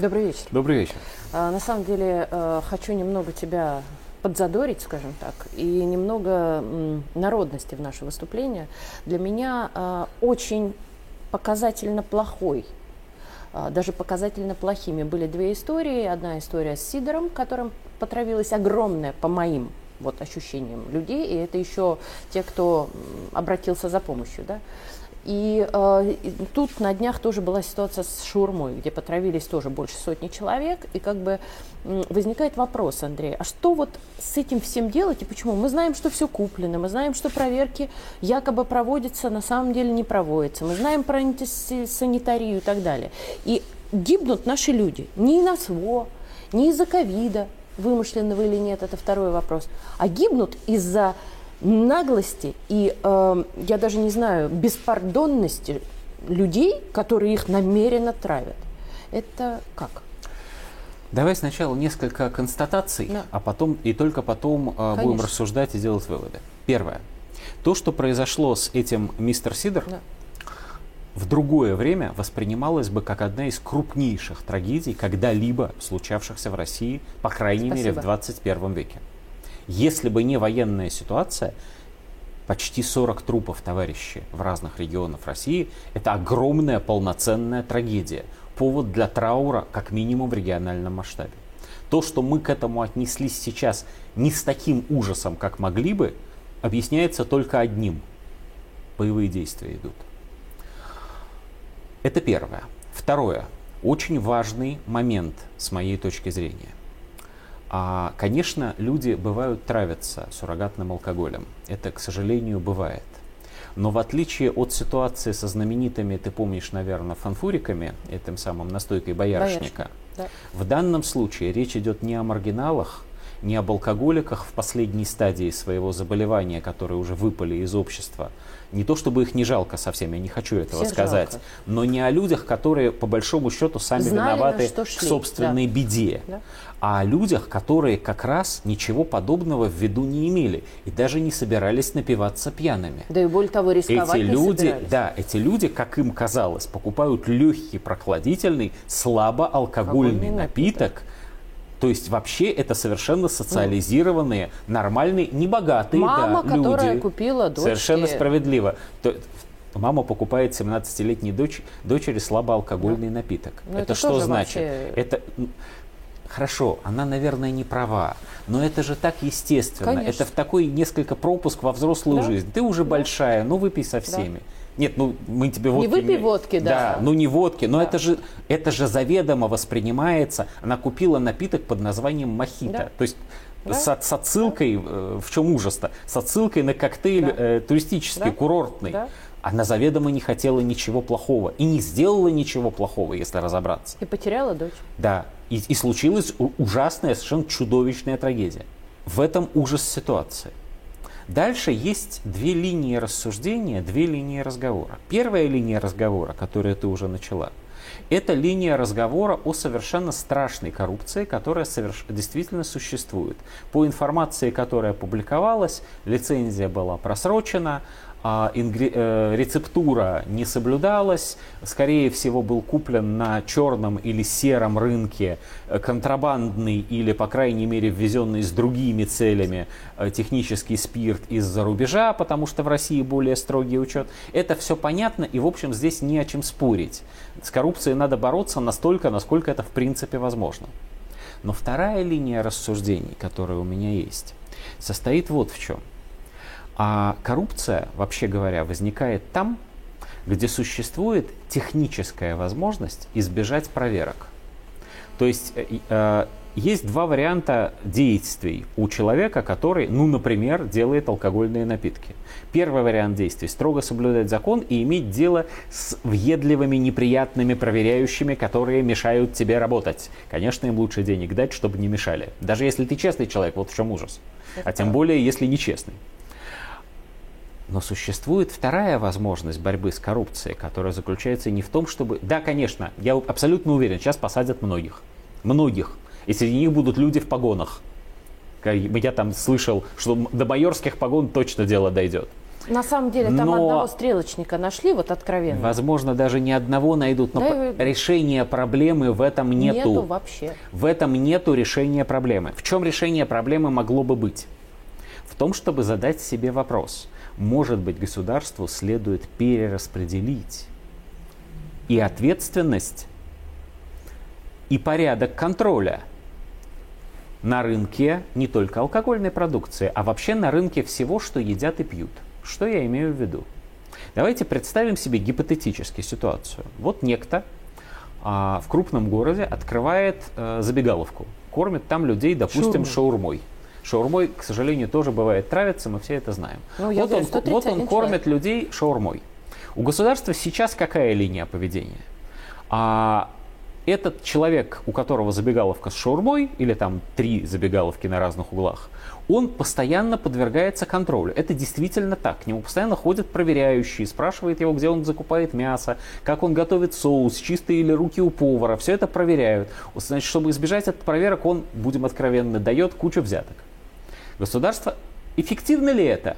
Добрый вечер. Добрый вечер. На самом деле хочу немного тебя подзадорить, скажем так, и немного народности в наше выступление. Для меня очень показательно плохой, даже показательно плохими были две истории. Одна история с Сидором, которым потравилась огромная, по моим вот ощущениям, людей, и это еще те, кто обратился за помощью, да. И тут на днях тоже была ситуация с шаурмой, где потравились тоже больше сотни человек. И как бы возникает вопрос, Андрей, а что вот с этим всем делать и почему? Мы знаем, что все куплено, мы знаем, что проверки якобы проводятся, на самом деле не проводятся. Мы знаем про антисанитарию и так далее. И гибнут наши люди не на СВО, не из-за ковида, вымышленного или нет, это второй вопрос, а гибнут из-за наглости и, я даже не знаю, беспардонности людей, которые их намеренно травят. Это как? Давай сначала несколько констатаций, да, а потом и только потом будем рассуждать и делать выводы. Первое. То, что произошло с этим мистер Сидор, да, в другое время воспринималось бы как одна из крупнейших трагедий, когда-либо случавшихся в России, по крайней мере, в 21 веке. Если бы не военная ситуация, почти 40 трупов, товарищи, в разных регионах России, это огромная полноценная трагедия, повод для траура, как минимум в региональном масштабе. То, что мы к этому отнеслись сейчас не с таким ужасом, как могли бы, объясняется только одним. Боевые действия идут. Это первое. Второе. Очень важный момент с моей точки зрения. Конечно, люди бывают травятся суррогатным алкоголем. Это, к сожалению, бывает. Но в отличие от ситуации со знаменитыми, ты помнишь, наверное, фанфуриками, этим самым настойкой бояршника, да, в данном случае речь идет не о маргиналах, не об алкоголиках в последней стадии своего заболевания, которые уже выпали из общества. Не то чтобы их не жалко совсем, я не хочу этого всех сказать, жалко, но не о людях, которые по большому счету сами знали, виноваты в собственной, да, беде, да, а о людях, которые как раз ничего подобного в виду не имели и даже не собирались напиваться пьяными. Да и более того, рисковать эти не люди собирались. Да, эти люди, как им казалось, покупают легкий прокладительный слабоалкогольный напиток. То есть вообще это совершенно социализированные, нормальные, небогатые, мама, да, люди. Мама, которая купила дочке. Совершенно справедливо. Мама покупает 17-летней дочери слабоалкогольный, да, напиток. Но это что значит? Вообще... Это... Хорошо, она, наверное, не права, но это же так естественно. Конечно. Это в такой несколько пропуск во взрослую, да, жизнь. Ты уже, да, большая, ну выпей со всеми. Да. Нет, ну мы тебе водки... Не выпей водки, да. Да, ну не водки, но да, это же заведомо воспринимается. Она купила напиток под названием «Мохито». Да. То есть, да, с отсылкой, да, в чем ужас-то? С отсылкой на коктейль, да, туристический, да, курортный. Да. Она заведомо не хотела ничего плохого. И не сделала ничего плохого, если разобраться. И потеряла дочь. Да. И случилась ужасная, совершенно чудовищная трагедия. В этом ужас ситуации. Дальше есть две линии рассуждения, две линии разговора. Первая линия разговора, которую ты уже начала, это линия разговора о совершенно страшной коррупции, которая действительно существует. По информации, которая публиковалась, лицензия была просрочена, рецептура не соблюдалась, скорее всего, был куплен на черном или сером рынке контрабандный или, по крайней мере, ввезенный с другими целями технический спирт из-за рубежа, потому что в России более строгий учет. Это все понятно, и, в общем, здесь не о чем спорить. С коррупцией надо бороться настолько, насколько это, в принципе, возможно. Но вторая линия рассуждений, которая у меня есть, состоит вот в чем. А коррупция, вообще говоря, возникает там, где существует техническая возможность избежать проверок. То есть есть два варианта действий у человека, который, ну, например, делает алкогольные напитки. Первый вариант действий – строго соблюдать закон и иметь дело с въедливыми, неприятными проверяющими, которые мешают тебе работать. Конечно, им лучше денег дать, чтобы не мешали. Даже если ты честный человек, вот в чем ужас. А тем более, если нечестный. Но существует вторая возможность борьбы с коррупцией, которая заключается не в том, чтобы... Да, конечно, я абсолютно уверен, сейчас посадят многих. Многих. И среди них будут люди в погонах. Я там слышал, что до майорских погон точно дело дойдет. На самом деле там одного стрелочника нашли, вот откровенно. Возможно, даже не одного найдут, но решения проблемы в этом нету. Нету вообще. В этом нету решения проблемы. В чем решение проблемы могло бы быть? В том, чтобы задать себе вопрос. Может быть, государству следует перераспределить и ответственность, и порядок контроля на рынке не только алкогольной продукции, а вообще на рынке всего, что едят и пьют. Что я имею в виду? Давайте представим себе гипотетически ситуацию. Вот некто в крупном городе открывает забегаловку, кормит там людей, допустим, шаурмой. Шаурмой, к сожалению, тоже бывает травится, мы все это знаем. Вот он кормит людей шаурмой. У государства сейчас какая линия поведения? Этот человек, у которого забегаловка с шаурмой, или там 3 забегаловки на разных углах, он постоянно подвергается контролю. Это действительно так. К нему постоянно ходят проверяющие, спрашивают его, где он закупает мясо, как он готовит соус, чистые ли руки у повара. Все это проверяют. Значит, чтобы избежать от проверок, он, будем откровенны, дает кучу взяток. Государство, эффективно ли это?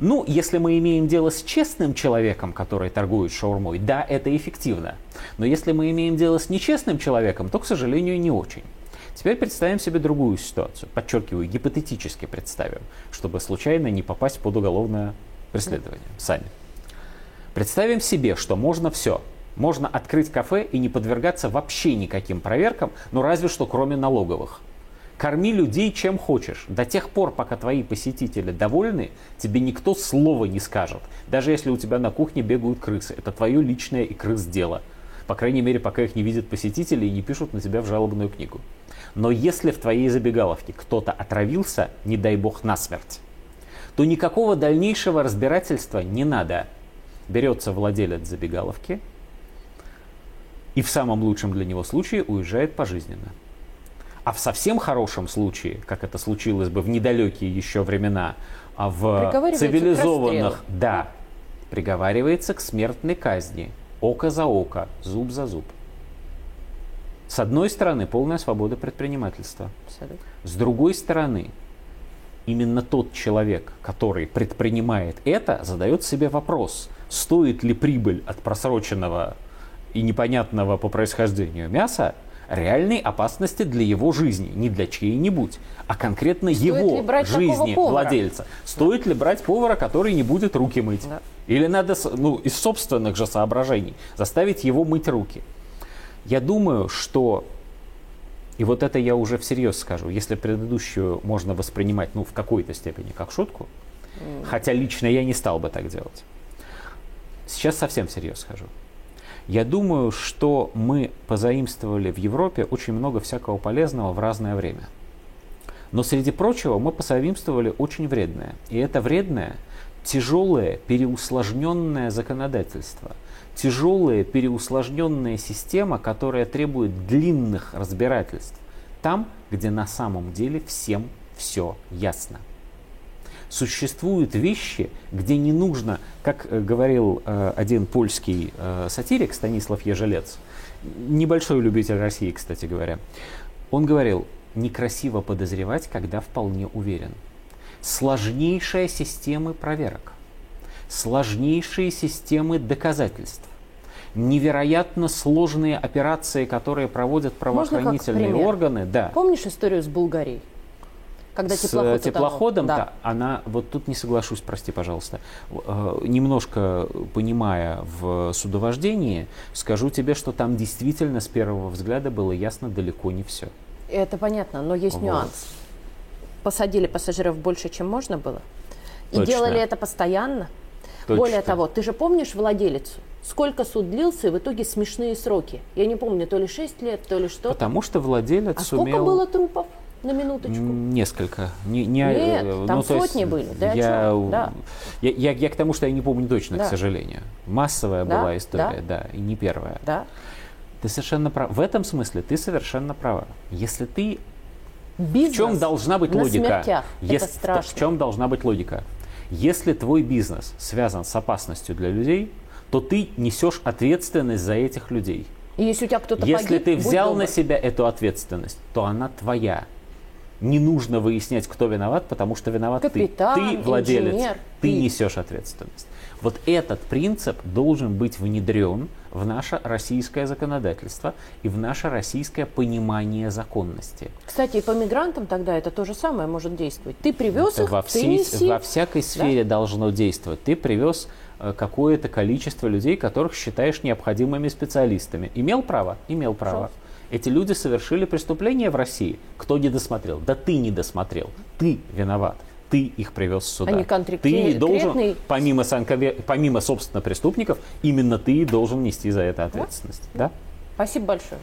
Ну, если мы имеем дело с честным человеком, который торгует шаурмой, да, это эффективно. Но если мы имеем дело с нечестным человеком, то, к сожалению, не очень. Теперь представим себе другую ситуацию. Подчеркиваю, гипотетически представим, чтобы случайно не попасть под уголовное преследование. Сами. Представим себе, что можно все. Можно открыть кафе и не подвергаться вообще никаким проверкам, но разве что кроме налоговых. Корми людей чем хочешь. До тех пор, пока твои посетители довольны, тебе никто слова не скажет. Даже если у тебя на кухне бегают крысы. Это твое личное и крыс дело. По крайней мере, пока их не видят посетители и не пишут на тебя в жалобную книгу. Но если в твоей забегаловке кто-то отравился, не дай бог насмерть, то никакого дальнейшего разбирательства не надо. Берется владелец забегаловки и в самом лучшем для него случае уезжает пожизненно. А в совсем хорошем случае, как это случилось бы в недалекие еще времена, а в цивилизованных, да, приговаривается к смертной казни. Око за око, зуб за зуб. С одной стороны, полная свобода предпринимательства. Абсолютно. С другой стороны, именно тот человек, который предпринимает это, задает себе вопрос, стоит ли прибыль от просроченного и непонятного по происхождению мяса реальной опасности для его жизни, не для чьей-нибудь, а конкретно его жизни владельца. Стоит ли брать повара, который не будет руки мыть? Да. Или надо, из собственных же соображений заставить его мыть руки? Я думаю, что, и вот это я уже всерьез скажу, если предыдущую можно воспринимать, в какой-то степени как шутку, хотя лично я не стал бы так делать, сейчас совсем всерьез скажу. Я думаю, что мы позаимствовали в Европе очень много всякого полезного в разное время. Но среди прочего мы позаимствовали очень вредное. И это вредное, тяжелое, переусложненное законодательство. Тяжелая, переусложненная система, которая требует длинных разбирательств. Там, где на самом деле всем все ясно. Существуют вещи, где не нужно, как говорил один польский сатирик Станислав Ежелец, небольшой любитель России, кстати говоря, он говорил: некрасиво подозревать, когда вполне уверен. Сложнейшая система проверок, сложнейшие системы доказательств, невероятно сложные операции, которые проводят правоохранительные органы. Да. Помнишь историю с Булгарией? Когда с теплоходом, да. Она, вот тут не соглашусь, прости, пожалуйста, немножко понимая в судовождении, скажу тебе, что там действительно с первого взгляда было ясно далеко не все. Это понятно, но есть нюанс. Посадили пассажиров больше, чем можно было. Точно. И делали это постоянно. Точно. Более того, ты же помнишь владелицу? Сколько суд длился, и в итоге смешные сроки. Я не помню, то ли 6 лет, то ли что-то. Потому что владелец сумел... А сколько было трупов? На минуточку. Несколько. Нет, там сотни были. Я к тому, что я не помню точно, да. К сожалению. Массовая была история, и не первая. Да. Ты совершенно права. В этом смысле ты совершенно права. Если ты... Бизнес в чем должна быть логика? Смертях. Это страшно. В чем должна быть логика? Если твой бизнес связан с опасностью для людей, то ты несешь ответственность за этих людей. И если у тебя кто-то погиб, если ты взял на себя эту ответственность, то она твоя. не нужно выяснять, кто виноват, потому что виноват капитан, ты. Ты владелец, инженер, ты несешь ответственность. Вот этот принцип должен быть внедрен в наше российское законодательство и в наше российское понимание законности. Кстати, и по мигрантам тогда это то же самое может действовать. Ты привез их, ты неси. Во всякой сфере должно действовать. Ты привез какое-то количество людей, которых считаешь необходимыми специалистами. Имел право? Имел право. Эти люди совершили преступление в России. Кто не досмотрел? Да ты не досмотрел. Ты виноват. Ты их привез сюда. Ты должен, помимо собственно преступников, именно ты должен нести за это ответственность. Да? Спасибо большое.